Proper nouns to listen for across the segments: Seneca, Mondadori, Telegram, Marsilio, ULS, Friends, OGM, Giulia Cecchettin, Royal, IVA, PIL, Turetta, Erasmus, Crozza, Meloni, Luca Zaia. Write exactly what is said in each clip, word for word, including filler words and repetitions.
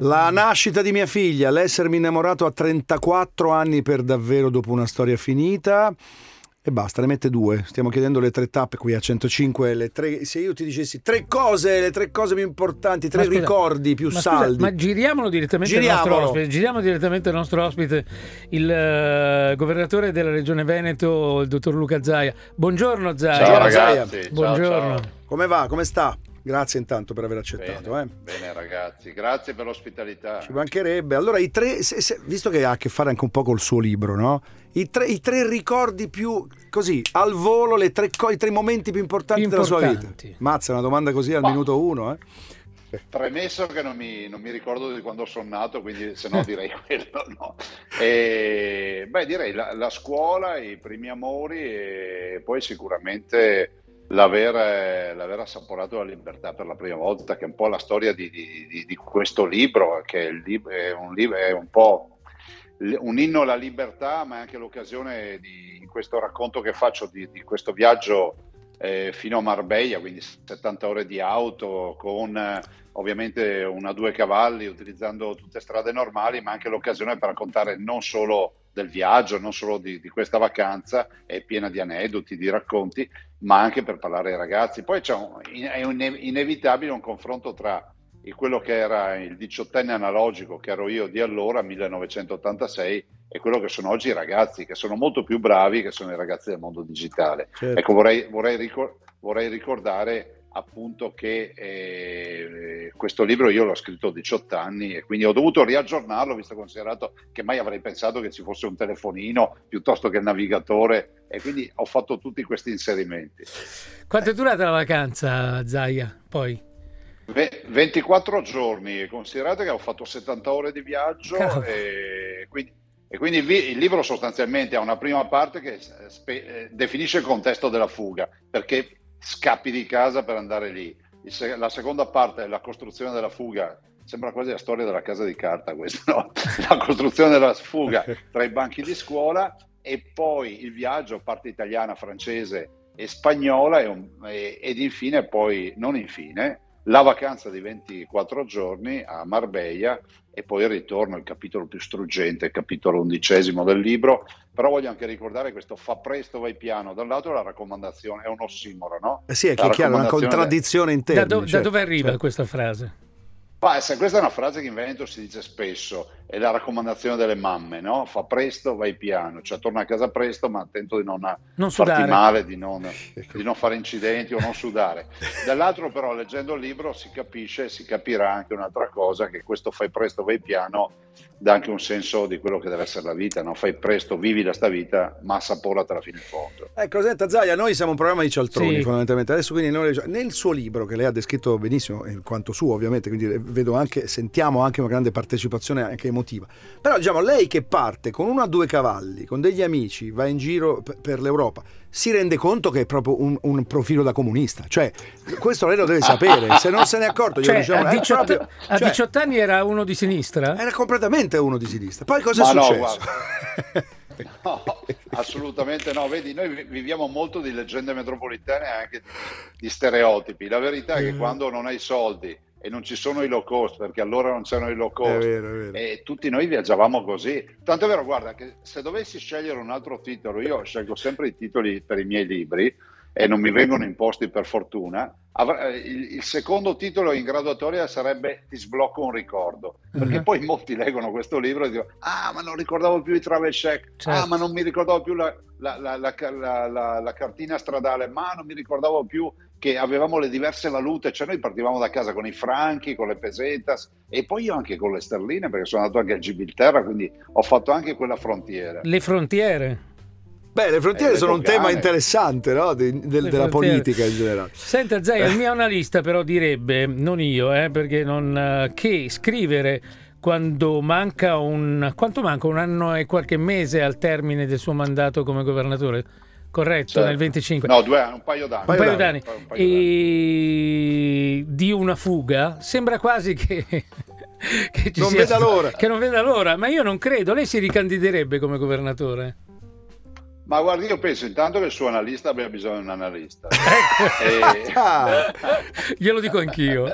La nascita di mia figlia, l'essermi innamorato a trentaquattro anni per davvero dopo una storia finita. E basta, ne mette due. Stiamo chiedendo le tre tappe qui a centocinque. Le tre, se io ti dicessi tre cose, le tre cose più importanti, tre ma scusa, ricordi più ma saldi. Scusa, ma giriamolo direttamente al nostro ospite. Giriamo direttamente al nostro ospite, il uh, governatore della Regione Veneto, il dottor Luca Zaia. Buongiorno Zaia. Ciao ragazzi. Zaia. Buongiorno. Ciao, ciao. Come va? Come sta? Grazie intanto per aver accettato. Bene, eh. bene ragazzi, grazie per l'ospitalità. Ci mancherebbe. Allora, i tre, se, se, visto che ha a che fare anche un po' col suo libro, no? I tre, i tre ricordi più, così, al volo, le tre, i tre momenti più importanti, importanti della sua vita. Mazza, una domanda così al Ma. minuto uno, eh? Premesso che non mi, non mi ricordo di quando sono nato, quindi se no direi quello, no. E, beh, direi la, la scuola, i primi amori e poi sicuramente... L'aver, l'aver assaporato la libertà per la prima volta, che è un po' la storia di, di, di questo libro, che è, il lib- è un libro è un po' un inno alla libertà, ma è anche l'occasione di, in questo racconto che faccio di, di questo viaggio eh, fino a Marbella, quindi settanta ore di auto, con ovviamente una due cavalli, utilizzando tutte strade normali, ma anche l'occasione per raccontare non solo del viaggio, non solo di, di questa vacanza, è piena di aneddoti, di racconti, ma anche per parlare ai ragazzi. Poi c'è un, è un inevitabile un confronto tra quello che era il diciottenne analogico che ero io di allora, millenovecentottantasei, e quello che sono oggi i ragazzi, che sono molto più bravi, che sono i ragazzi del mondo digitale. Certo. Ecco, vorrei, vorrei, ricor- vorrei ricordare appunto che eh, questo libro io l'ho scritto a diciotto anni e quindi ho dovuto riaggiornarlo, visto considerato che mai avrei pensato che ci fosse un telefonino piuttosto che il navigatore, e quindi ho fatto tutti questi inserimenti. Quanto è durata la vacanza, Zaia? Poi? ventiquattro giorni, considerate che ho fatto settanta ore di viaggio. Cavolo. e quindi E quindi il libro sostanzialmente ha una prima parte che spe- definisce il contesto della fuga, perché scappi di casa per andare lì. La seconda parte è la costruzione della fuga, sembra quasi la storia della casa di carta questa, no? La costruzione della fuga tra i banchi di scuola, e poi il viaggio, parte italiana, francese e spagnola, e un, e, ed infine poi, non infine, la vacanza di ventiquattro giorni a Marbella, e poi il ritorno, il capitolo più struggente, il capitolo undicesimo del libro. Però voglio anche ricordare questo fa presto, vai piano. Da un lato la raccomandazione, è un ossimoro, no? Eh sì, è che è chiaro, una contraddizione in termini. Da, do- cioè, da dove arriva cioè... questa frase? Ma, se questa è una frase che in Veneto si dice spesso, è la raccomandazione delle mamme, no? Fa presto, vai piano, cioè torna a casa presto, ma attento di non, non farti male, di non, di non fare incidenti o non sudare. Dall'altro però, leggendo il libro, si capisce, si capirà anche un'altra cosa, che questo fai presto, vai piano dà anche un senso di quello che deve essere la vita, no? Fai presto, vivi la sta vita, ma assaporata fino in fondo. Ecco, senta Zaia, noi siamo un programma di cialtroni, sì, fondamentalmente. Adesso quindi noi, nel suo libro, che lei ha descritto benissimo, in quanto suo ovviamente, quindi vedo anche, sentiamo anche una grande partecipazione anche emotiva, però diciamo lei che parte con una due cavalli, con degli amici, va in giro per l'Europa, si rende conto che è proprio un, un profilo da comunista, cioè questo lei lo deve sapere, se non se ne è accorto, io cioè, diciamo, a, diciotto, proprio, a cioè, diciotto anni era uno di sinistra? Era completamente uno di sinistra, poi cosa è Ma successo? No, no, assolutamente no, vedi, noi viviamo molto di leggende metropolitane e anche di stereotipi, la verità è che mm. quando non hai soldi e non ci sono i low cost, perché allora non c'erano i low cost, è vero, è vero. E tutti noi viaggiavamo così. Tanto è vero, guarda, che se dovessi scegliere un altro titolo, io scelgo sempre i titoli per i miei libri e non mi vengono imposti per fortuna, il secondo titolo in graduatoria sarebbe Ti sblocco un ricordo, perché uh-huh. poi molti leggono questo libro e dicono ah ma non ricordavo più i travel check, certo. ah ma non mi ricordavo più la, la, la, la, la, la, la cartina stradale, ma non mi ricordavo più che avevamo le diverse valute, cioè noi partivamo da casa con i franchi, con le pesetas e poi io anche con le sterline, perché sono andato anche a Gibilterra, quindi ho fatto anche quella frontiera. Le frontiere? Beh, le frontiere eh, sono un tema interessante, no? De, de, della politica in generale. Senta Zaia, il mio analista però direbbe, non io, eh, perché non, che scrivere quando manca un quanto manca un anno e qualche mese al termine del suo mandato come governatore, corretto, certo. nel venticinque. No, due anni, un paio d'anni. Un paio d'anni. d'anni. Un paio e... d'anni. Di una fuga sembra quasi che che ci non sia veda l'ora. Che non veda l'ora, ma io non credo. Lei si ricandiderebbe come governatore? Ma guardi, io penso intanto che il suo analista abbia bisogno di un analista. Ecco. E... Glielo dico anch'io.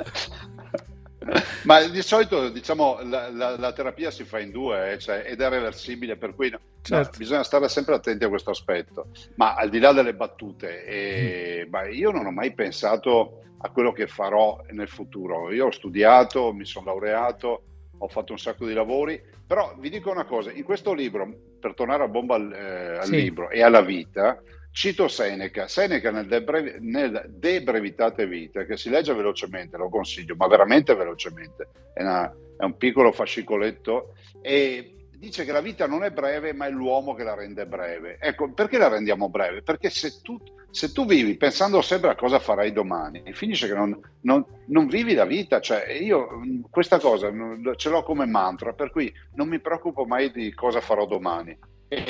Ma di solito, diciamo, la, la, la terapia si fa in due, eh, cioè, ed è reversibile, per cui no, certo. no, bisogna stare sempre attenti a questo aspetto. Ma al di là delle battute, eh, mm. bah, io non ho mai pensato a quello che farò nel futuro. Io ho studiato, mi sono laureato, ho fatto un sacco di lavori, però vi dico una cosa, in questo libro, per tornare a bomba al, eh, al sì. libro e alla vita, cito Seneca, Seneca nel, de brevi, nel De brevitate vita, che si legge velocemente, lo consiglio, ma veramente velocemente, è, una, è un piccolo fascicoletto, e dice che la vita non è breve, ma è l'uomo che la rende breve. Ecco, perché la rendiamo breve? Perché se tu, se tu vivi pensando sempre a cosa farai domani, finisce che non, non, non vivi la vita, cioè io questa cosa ce l'ho come mantra, per cui non mi preoccupo mai di cosa farò domani. Ed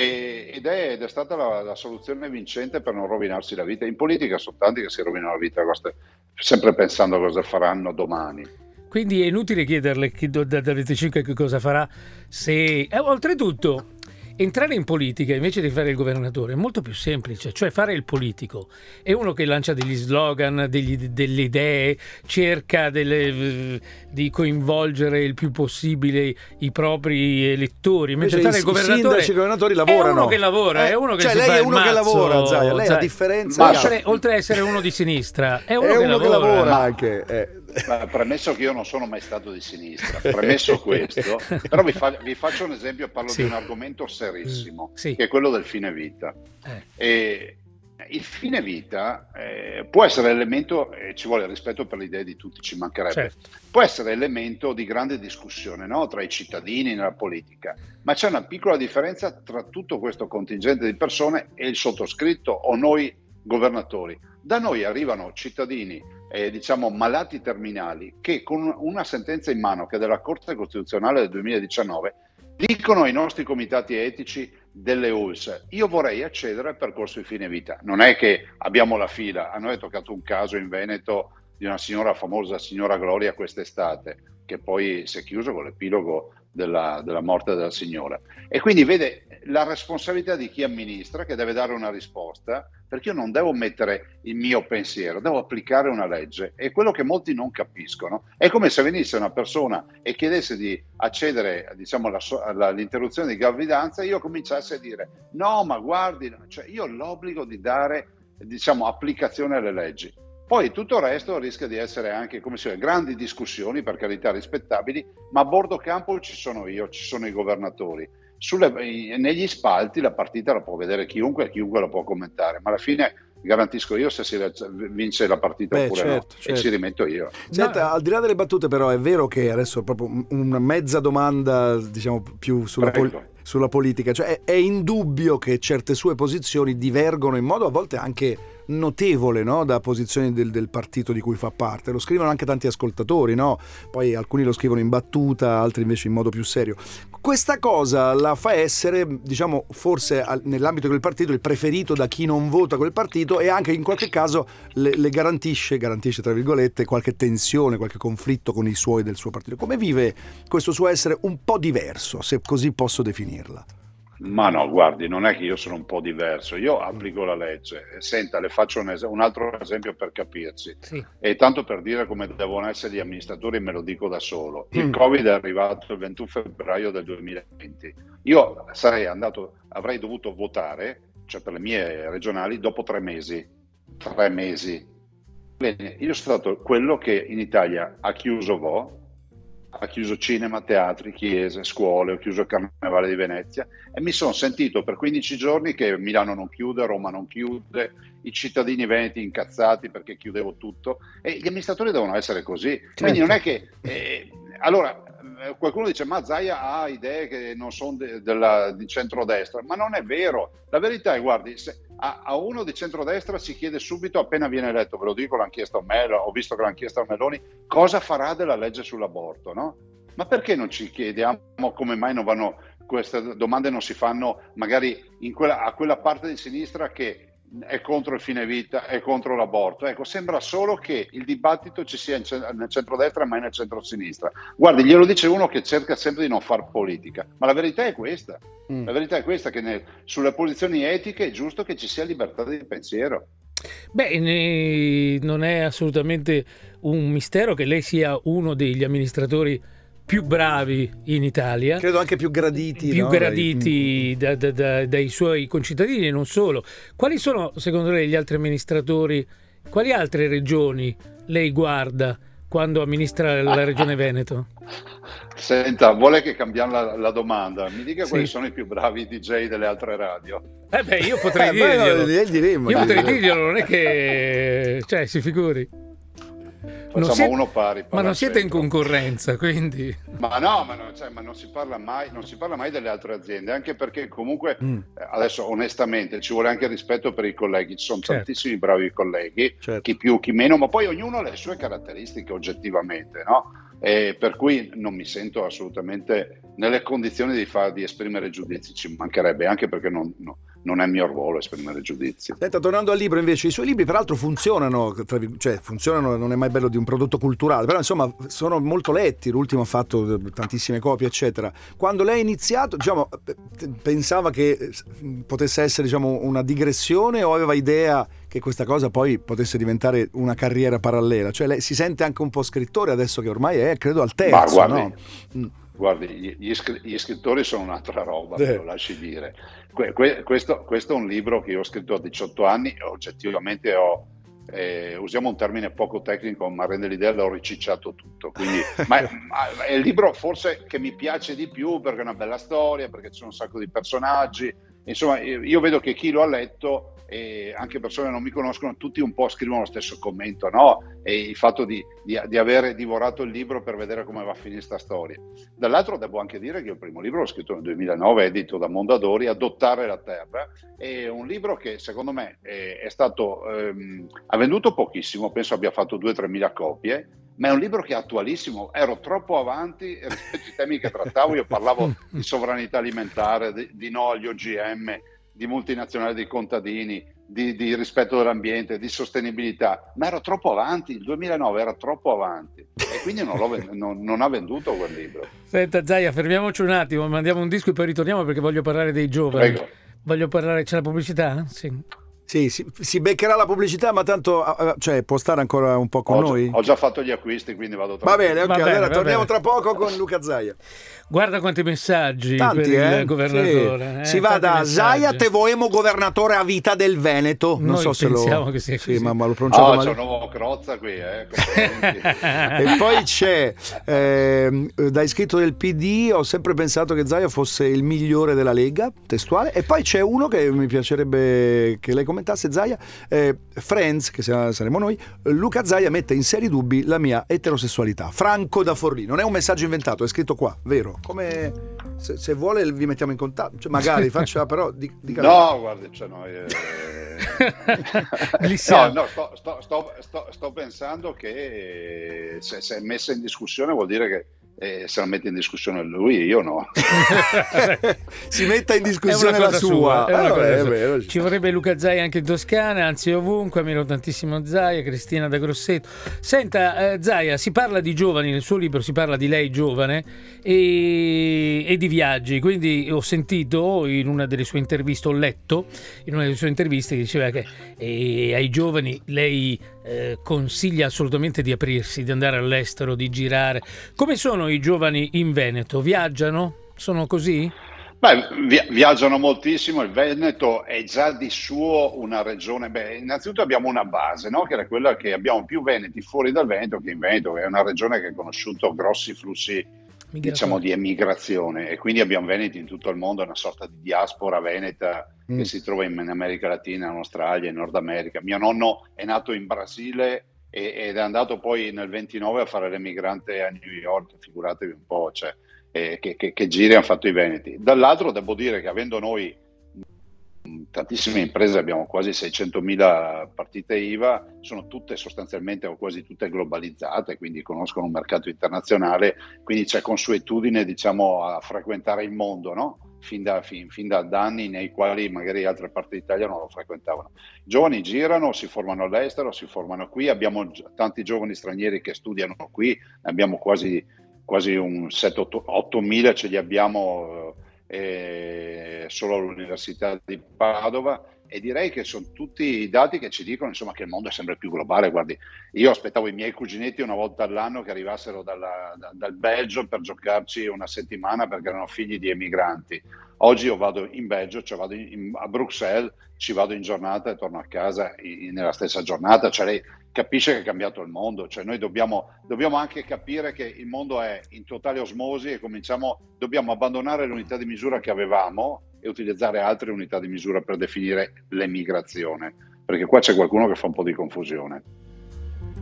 è, ed è stata la, la soluzione vincente per non rovinarsi la vita. In politica sono tanti che si rovinano la vita sempre pensando a cosa faranno domani. Quindi è inutile chiederle da venticinque che cosa farà. Se eh, oltretutto entrare in politica invece di fare il governatore è molto più semplice, cioè fare il politico è uno che lancia degli slogan, degli, delle idee, cerca delle, di coinvolgere il più possibile i propri elettori, mentre invece fare il governatore, sindaci, i governatori lavorano, è uno che lavora, eh, è uno che cioè si lei fa è uno mazzo, che lavora, Zaia, lei Zaia. La differenza ma oltre, oltre a essere uno di sinistra è uno, è che, uno lavora. che lavora anche eh. Ma premesso che io non sono mai stato di sinistra, premesso questo, però vi, fa, vi faccio un esempio, parlo sì. di un argomento serissimo, sì. che è quello del fine vita. Eh. E il fine vita eh, può essere elemento, eh, ci vuole rispetto per le idee di tutti, ci mancherebbe, certo. può essere elemento di grande discussione, no? Tra i cittadini nella politica, ma c'è una piccola differenza tra tutto questo contingente di persone e il sottoscritto o noi governatori. Da noi arrivano cittadini, eh, diciamo, malati terminali, che con una sentenza in mano che è della Corte Costituzionale del duemiladiciannove dicono ai nostri comitati etici delle U L S: io vorrei accedere al percorso di fine vita. Non è che abbiamo la fila, a noi è toccato un caso in Veneto di una signora famosa, signora Gloria, quest'estate, che poi si è chiuso con l'epilogo della, della morte della signora. E quindi vede la responsabilità di chi amministra, che deve dare una risposta, perché io non devo mettere il mio pensiero, devo applicare una legge. E quello che molti non capiscono è come se venisse una persona e chiedesse di accedere, diciamo, alla, alla, all'interruzione di gravidanza, e io cominciassi a dire no, ma guardi, cioè io ho l'obbligo di dare, diciamo, applicazione alle leggi. Poi tutto il resto rischia di essere anche, come si dice, grandi discussioni, per carità, rispettabili, ma a bordo campo ci sono io, ci sono i governatori. Sulle, negli spalti la partita la può vedere chiunque, chiunque la può commentare, ma alla fine garantisco io se si vince la partita. Beh, oppure certo, no certo. E ci rimetto io. Senta, no. Al di là delle battute, però è vero che adesso proprio una mezza domanda, diciamo, più sulla politica. Sulla politica, cioè è, è indubbio che certe sue posizioni divergono in modo a volte anche notevole, no? Da posizioni del, del partito di cui fa parte. Lo scrivono anche tanti ascoltatori, no? Poi alcuni lo scrivono in battuta, altri invece in modo più serio. Questa cosa la fa essere, diciamo, forse al, nell'ambito del partito, il preferito da chi non vota quel partito, e anche in qualche caso le, le garantisce, garantisce tra virgolette, qualche tensione, qualche conflitto con i suoi del suo partito. Come vive questo suo essere un po' diverso, se così posso definire? Ma no, guardi, non è che io sono un po' diverso, io applico la legge. Senta, le faccio un, es- un altro esempio per capirci, sì. E tanto per dire come devono essere gli amministratori, me lo dico da solo. Il mm. Covid è arrivato il ventuno febbraio del duemilaventi, io sarei andato, avrei dovuto votare, cioè per le mie regionali, dopo tre mesi, tre mesi. Bene, io sono stato quello che in Italia ha chiuso Vo. Ha chiuso cinema, teatri, chiese, scuole, ho chiuso il Carnevale di Venezia e mi sono sentito per quindici giorni che Milano non chiude, Roma non chiude, i cittadini veneti incazzati perché chiudevo tutto, e gli amministratori devono essere così. Certo. Quindi non è che... Eh, allora, qualcuno dice ma Zaia ha idee che non sono de, della, di centrodestra, ma non è vero. La verità è, guardi, se a, a uno di centrodestra si chiede subito appena viene eletto, ve lo dico, l'hanno chiesto a me, ho visto che l'hanno chiesto a Meloni, cosa farà della legge sull'aborto, no? Ma perché non ci chiediamo come mai non vanno, queste domande non si fanno magari in quella, a quella parte di sinistra che è contro il fine vita, è contro l'aborto. Ecco, sembra solo che il dibattito ci sia nel centrodestra, mai nel centrosinistra. Guardi, glielo dice uno che cerca sempre di non far politica, ma la verità è questa. Mm. La verità è questa, che nel, sulle posizioni etiche è giusto che ci sia libertà di pensiero. Beh, ne... non è assolutamente un mistero che lei sia uno degli amministratori più bravi in Italia, credo anche più graditi più no? graditi da, da, da, dai suoi concittadini, e non solo. Quali sono secondo lei gli altri amministratori, quali altre regioni lei guarda quando amministra la regione Veneto? Senta, vuole che cambiamo la, la domanda, mi dica sì. Quali sono i più bravi D J delle altre radio? Eh beh, io potrei dirglielo, eh, diremmo, io diremmo. potrei dirglielo, non è che, cioè, si figuri. Facciamo non siete, uno pari, ma non siete in concorrenza, quindi. Ma no, ma, no, cioè, ma non si parla mai, non si parla mai delle altre aziende, anche perché comunque mm. adesso onestamente ci vuole anche rispetto per i colleghi, ci sono certo. tantissimi bravi colleghi, certo. chi più, chi meno, ma poi ognuno ha le sue caratteristiche oggettivamente, no? E per cui non mi sento assolutamente nelle condizioni di, far, di esprimere giudizi, ci mancherebbe, anche perché non, no, non è mio ruolo esprimere giudizi. Senta, tornando al libro invece, i suoi libri peraltro funzionano, cioè funzionano, non è mai bello di un prodotto culturale, però insomma sono molto letti, l'ultimo ha fatto tantissime copie eccetera. Quando lei ha iniziato, diciamo, pensava che potesse essere, diciamo, una digressione, o aveva idea che questa cosa poi potesse diventare una carriera parallela? Cioè lei si sente anche un po' scrittore adesso che ormai è, credo, al terzo, ma guardi, no? Guardi, gli, iscr- gli scrittori sono un'altra roba, eh. lo lasci dire. Que- que- questo, questo è un libro che io ho scritto a diciotto anni, oggettivamente ho, eh, usiamo un termine poco tecnico, ma rende l'idea, l'ho ricicciato tutto. Quindi, ma, è, ma è il libro forse che mi piace di più, perché è una bella storia, perché ci sono un sacco di personaggi. Insomma, io vedo che chi lo ha letto, e anche persone che non mi conoscono, tutti un po' scrivono lo stesso commento, no? E il fatto di, di, di avere divorato il libro per vedere come va a finire sta storia. Dall'altro devo anche dire che il primo libro l'ho scritto nel duemilanove, edito da Mondadori, Adottare la terra, è un libro che secondo me è, è stato, ehm, ha venduto pochissimo, penso abbia fatto due o tre mila copie, ma è un libro che è attualissimo, ero troppo avanti rispetto ai temi che trattavo, io parlavo di sovranità alimentare, di, di no agli O G M, di multinazionali, di contadini, di, di rispetto dell'ambiente, di sostenibilità, ma ero troppo avanti, il duemilanove era troppo avanti e quindi non, l'ho, non, non ha venduto quel libro. Senta Zaia, fermiamoci un attimo, mandiamo un disco e poi ritorniamo perché voglio parlare dei giovani. Prego. Voglio parlare, c'è la pubblicità? Sì. Sì, si, si beccherà la pubblicità, ma tanto, cioè, può stare ancora un po' con ho, noi. Ho già fatto gli acquisti, quindi vado tra... Va bene, ok, va bene, allora torniamo bene. Tra poco con Luca Zaia. Guarda quanti messaggi. Tanti, per eh? il governatore. Sì. Eh, si va da messaggi. Zaia, te voemo governatore a vita del Veneto. Non noi so se lo che sia così. Sì, ma, ma l'ho pronunciato oh, male. C'è un nuovo Crozza qui, eh. E poi c'è eh, da iscritto del P D, ho sempre pensato che Zaia fosse il migliore della Lega, testuale. E poi c'è uno che mi piacerebbe che lei commenti. Tasse Zaia, eh, Friends, che saremo noi, Luca Zaia mette in seri dubbi la mia eterosessualità. Franco da Forlì, non è un messaggio inventato, è scritto qua, vero? Come se, se vuole vi mettiamo in contatto, cioè, magari faccia però di, di no, guarda, cioè noi eh... no, no, sto, sto, sto, sto, sto pensando che se, se è messa in discussione vuol dire che Eh, se la mette in discussione lui, io no. Si metta in discussione la sua, sua. Ah, vabbè, sua. Vabbè, ci vorrebbe Luca Zaia anche in Toscana, anzi ovunque, ammiro tantissimo Zaia. Cristina da Grosseto. Senta, eh, Zaia, si parla di giovani nel suo libro, si parla di lei giovane e, e di viaggi, quindi ho sentito in una delle sue interviste, ho letto in una delle sue interviste che diceva che eh, ai giovani lei eh, consiglia assolutamente di aprirsi, di andare all'estero, di girare. Come sono i giovani in Veneto? Viaggiano? Sono così? Beh, vi- viaggiano moltissimo, il Veneto è già di suo una regione, beh, innanzitutto abbiamo una base, no? Che era quella che abbiamo più veneti fuori dal Veneto che in Veneto, è una regione che ha conosciuto grossi flussi, diciamo, di emigrazione, e quindi abbiamo veneti in tutto il mondo, una sorta di diaspora veneta mm. che si trova in America Latina, in Australia, in Nord America. Mio nonno è nato in Brasile ed è andato poi nel ventinove a fare l'emigrante a New York, figuratevi un po', cioè, eh, che, che, che giri hanno fatto i veneti. Dall'altro devo dire che avendo noi tantissime imprese, abbiamo quasi seicentomila partite I V A, sono tutte sostanzialmente o quasi tutte globalizzate, quindi conoscono un mercato internazionale, quindi c'è consuetudine, diciamo, a frequentare il mondo, no? Fin da, fin, fin da anni nei quali magari altre parti d'Italia non lo frequentavano. I giovani girano, si formano all'estero, si formano qui, abbiamo gi- tanti giovani stranieri che studiano qui, abbiamo quasi, quasi un sette otto mila, ce li abbiamo eh, solo all'Università di Padova, E direi che sono tutti i dati che ci dicono, insomma, che il mondo è sempre più globale. Guardi, io aspettavo i miei cuginetti una volta all'anno che arrivassero dalla, da, dal Belgio per giocarci una settimana, perché erano figli di emigranti. Oggi io vado in Belgio, cioè vado in, a Bruxelles, ci vado in giornata e torno a casa in, nella stessa giornata. Cioè lei capisce che è cambiato il mondo. Cioè noi dobbiamo, dobbiamo anche capire che il mondo è in totale osmosi e cominciamo, dobbiamo abbandonare l'unità di misura che avevamo e utilizzare altre unità di misura per definire l'emigrazione, perché qua c'è qualcuno che fa un po' di confusione.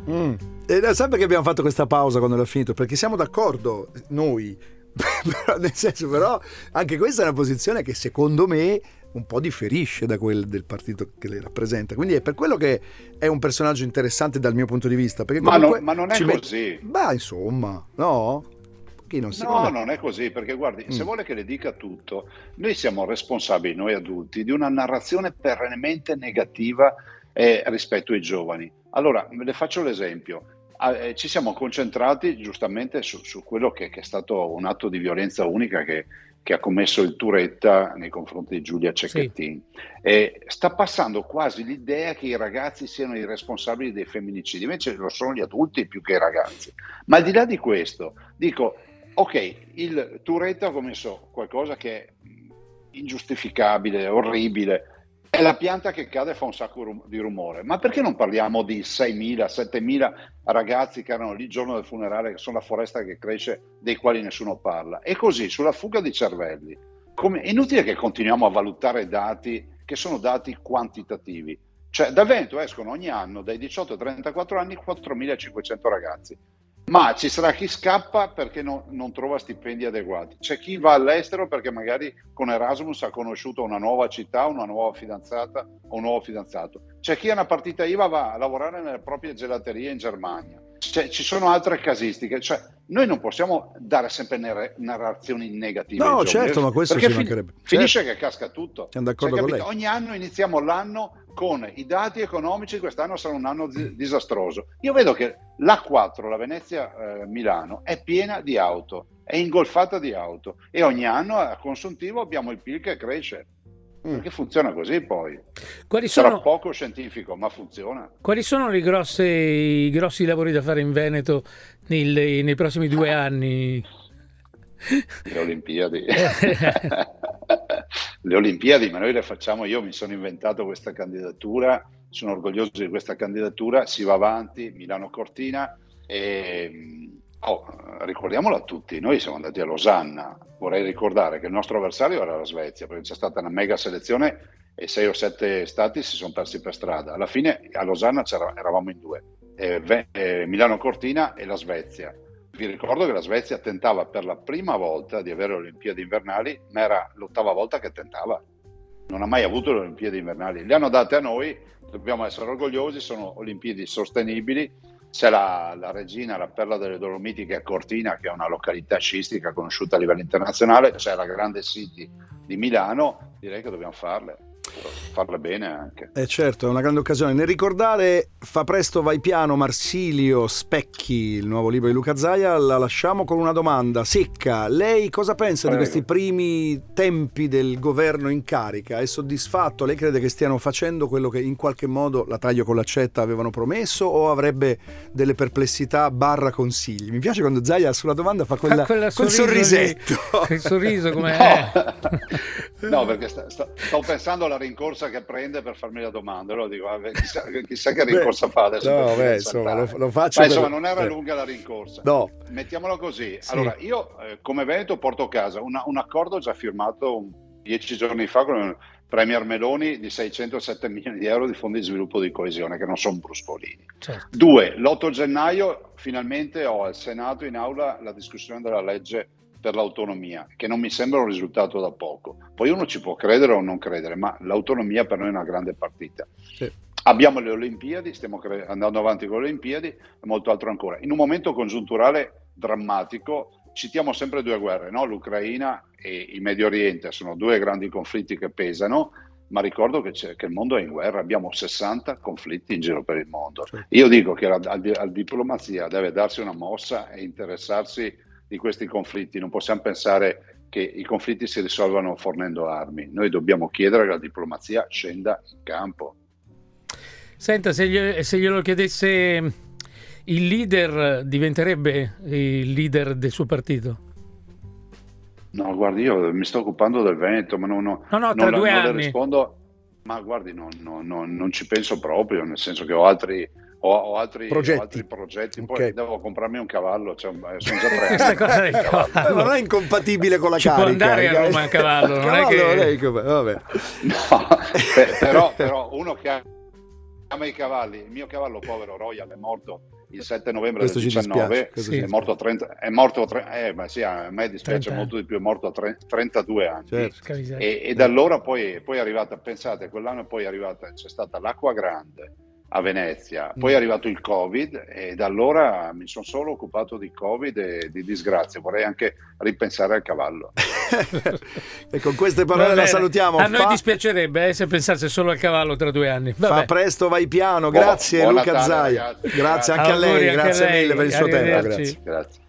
Mm. E sai perché abbiamo fatto questa pausa quando l'ho finito? Perché siamo d'accordo noi, però, nel senso, però anche questa è una posizione che secondo me un po' differisce da quel del partito che le rappresenta, quindi è per quello che è un personaggio interessante dal mio punto di vista, perché comunque ma, no, ma non è così. Ma insomma, no? Non si no, non è così, perché guardi, mm. se vuole che le dica tutto, noi siamo responsabili, noi adulti, di una narrazione perennemente negativa eh, rispetto ai giovani. Allora, le faccio l'esempio. Eh, ci siamo concentrati giustamente su, su quello che, che è stato un atto di violenza unica che, che ha commesso il Turetta nei confronti di Giulia Cecchettin. Sì. Eh, sta passando quasi l'idea che i ragazzi siano i responsabili dei femminicidi, invece lo sono gli adulti più che i ragazzi. Ma al di là di questo, dico... Ok, il Turetta ha commesso qualcosa che è ingiustificabile, orribile, è la pianta che cade e fa un sacco rum- di rumore, ma perché non parliamo di seimila, settemila ragazzi che erano lì il giorno del funerale, che sono la foresta che cresce, dei quali nessuno parla? E così, sulla fuga di cervelli, come, è inutile che continuiamo a valutare dati che sono dati quantitativi, cioè dal Veneto escono ogni anno dai diciotto ai trentaquattro anni quattromilacinquecento ragazzi. Ma ci sarà chi scappa perché no, non trova stipendi adeguati, c'è chi va all'estero perché magari con Erasmus ha conosciuto una nuova città, una nuova fidanzata o un nuovo fidanzato, c'è chi ha una partita I V A va a lavorare nelle proprie gelaterie in Germania, c'è, ci sono altre casistiche, cioè noi non possiamo dare sempre narrazioni negative. No, certo, ma questo ci mancherebbe. Finisce certo. Che casca tutto. Siamo d'accordo cioè, con lei. Ogni anno iniziamo l'anno con i dati economici, quest'anno sarà un anno z- disastroso. Io vedo che l'A quattro, la Venezia eh, Milano, è piena di auto, è ingolfata di auto e ogni anno a consuntivo abbiamo il P I L che cresce. Perché funziona così poi? Quali sono... Sarà poco scientifico, ma funziona. Quali sono le grosse, i grossi lavori da fare in Veneto nei, nei prossimi due anni? Le Olimpiadi. Le Olimpiadi, ma noi le facciamo, io mi sono inventato questa candidatura, sono orgoglioso di questa candidatura, si va avanti, Milano Cortina e... Oh, ricordiamolo a tutti, noi siamo andati a Losanna, vorrei ricordare che il nostro avversario era la Svezia, perché c'è stata una mega selezione e sei o sette stati si sono persi per strada, alla fine a Losanna eravamo in due, eh, eh, Milano Cortina e la Svezia. Vi ricordo che la Svezia tentava per la prima volta di avere le Olimpiadi invernali, ma era l'ottava volta che tentava, non ha mai avuto le Olimpiadi invernali, le hanno date a noi, dobbiamo essere orgogliosi, sono Olimpiadi sostenibili. C'è la, la regina, la perla delle Dolomiti che è Cortina, che è una località sciistica conosciuta a livello internazionale, c'è la grande city di Milano, direi che dobbiamo farle, farle bene anche. Eh certo, è una grande occasione. Nel ricordare Fa presto vai piano, Marsilio Specchi, il nuovo libro di Luca Zaia, la lasciamo con una domanda secca. Lei cosa pensa Prego. di questi primi tempi del governo in carica? È soddisfatto? Lei crede che stiano facendo quello che in qualche modo, la taglio con l'accetta, avevano promesso, o avrebbe delle perplessità barra consigli? Mi piace quando Zaia sulla domanda fa quella, quella quel sorrisetto lì, il sorriso come no. no perché sta, sta, sto pensando alla rincorsa che prende per farmi la domanda, allora dico ah, chissà, chissà che rincorsa beh, fa adesso, no, beh, insomma, lo, lo faccio ma per... insomma non era eh. lunga la rincorsa, no, mettiamola così, sì. Allora io eh, come Veneto porto a casa una, un accordo già firmato un, dieci giorni fa con il Premier Meloni di seicentosette milioni di euro di fondi di sviluppo di coesione che non sono bruscolini, certo. Due, l'otto gennaio finalmente ho al Senato in aula la discussione della legge per l'autonomia, che non mi sembra un risultato da poco. Poi uno ci può credere o non credere, ma l'autonomia per noi è una grande partita. Sì. Abbiamo le Olimpiadi, stiamo cre- andando avanti con le Olimpiadi e molto altro ancora. In un momento congiunturale drammatico, citiamo sempre due guerre, no? L'Ucraina e il Medio Oriente, sono due grandi conflitti che pesano, ma ricordo che, c'è, che il mondo è in guerra, abbiamo sessanta conflitti in giro per il mondo. Sì. Io dico che la, la, la diplomazia deve darsi una mossa e interessarsi di questi conflitti, non possiamo pensare che i conflitti si risolvano fornendo armi. Noi dobbiamo chiedere che la diplomazia scenda in campo. Senta, se, gli, se glielo chiedesse il leader, diventerebbe il leader del suo partito? No, guardi, io mi sto occupando del Veneto, ma non, no, no, tra non, due non anni. Le rispondo, ma guardi, no, no, no, non ci penso proprio, nel senso che ho altri, ho, ho altri, progetti. Ho altri progetti, poi okay. Devo comprarmi un cavallo, cioè, sono già tre Questa cosa del cavallo. cavallo. Beh, non è incompatibile con la ci carica. Ci può andare a Roma a cavallo, non cavallo, è che... Lei, vabbè. No, per, però, però uno che ha, ama i cavalli, il mio cavallo povero Royal è morto il sette novembre questo del diciannove, dispiace, sì. È morto a trenta, è morto a tre, eh, ma sì, a me dispiace molto di più, è morto a trentadue anni, certo. e, e da allora poi, poi è arrivata, pensate, quell'anno poi è arrivata, c'è stata l'acqua grande a Venezia, poi è arrivato il Covid e da allora mi sono solo occupato di Covid e di disgrazie. Vorrei anche ripensare al cavallo. E con queste parole la salutiamo. A noi fa... dispiacerebbe eh, se pensasse solo al cavallo tra due anni. Vabbè. Fa presto, vai piano. Grazie, oh, Luca Zaia. Grazie anche a lei, grazie mille per il suo tempo. Grazie. Grazie.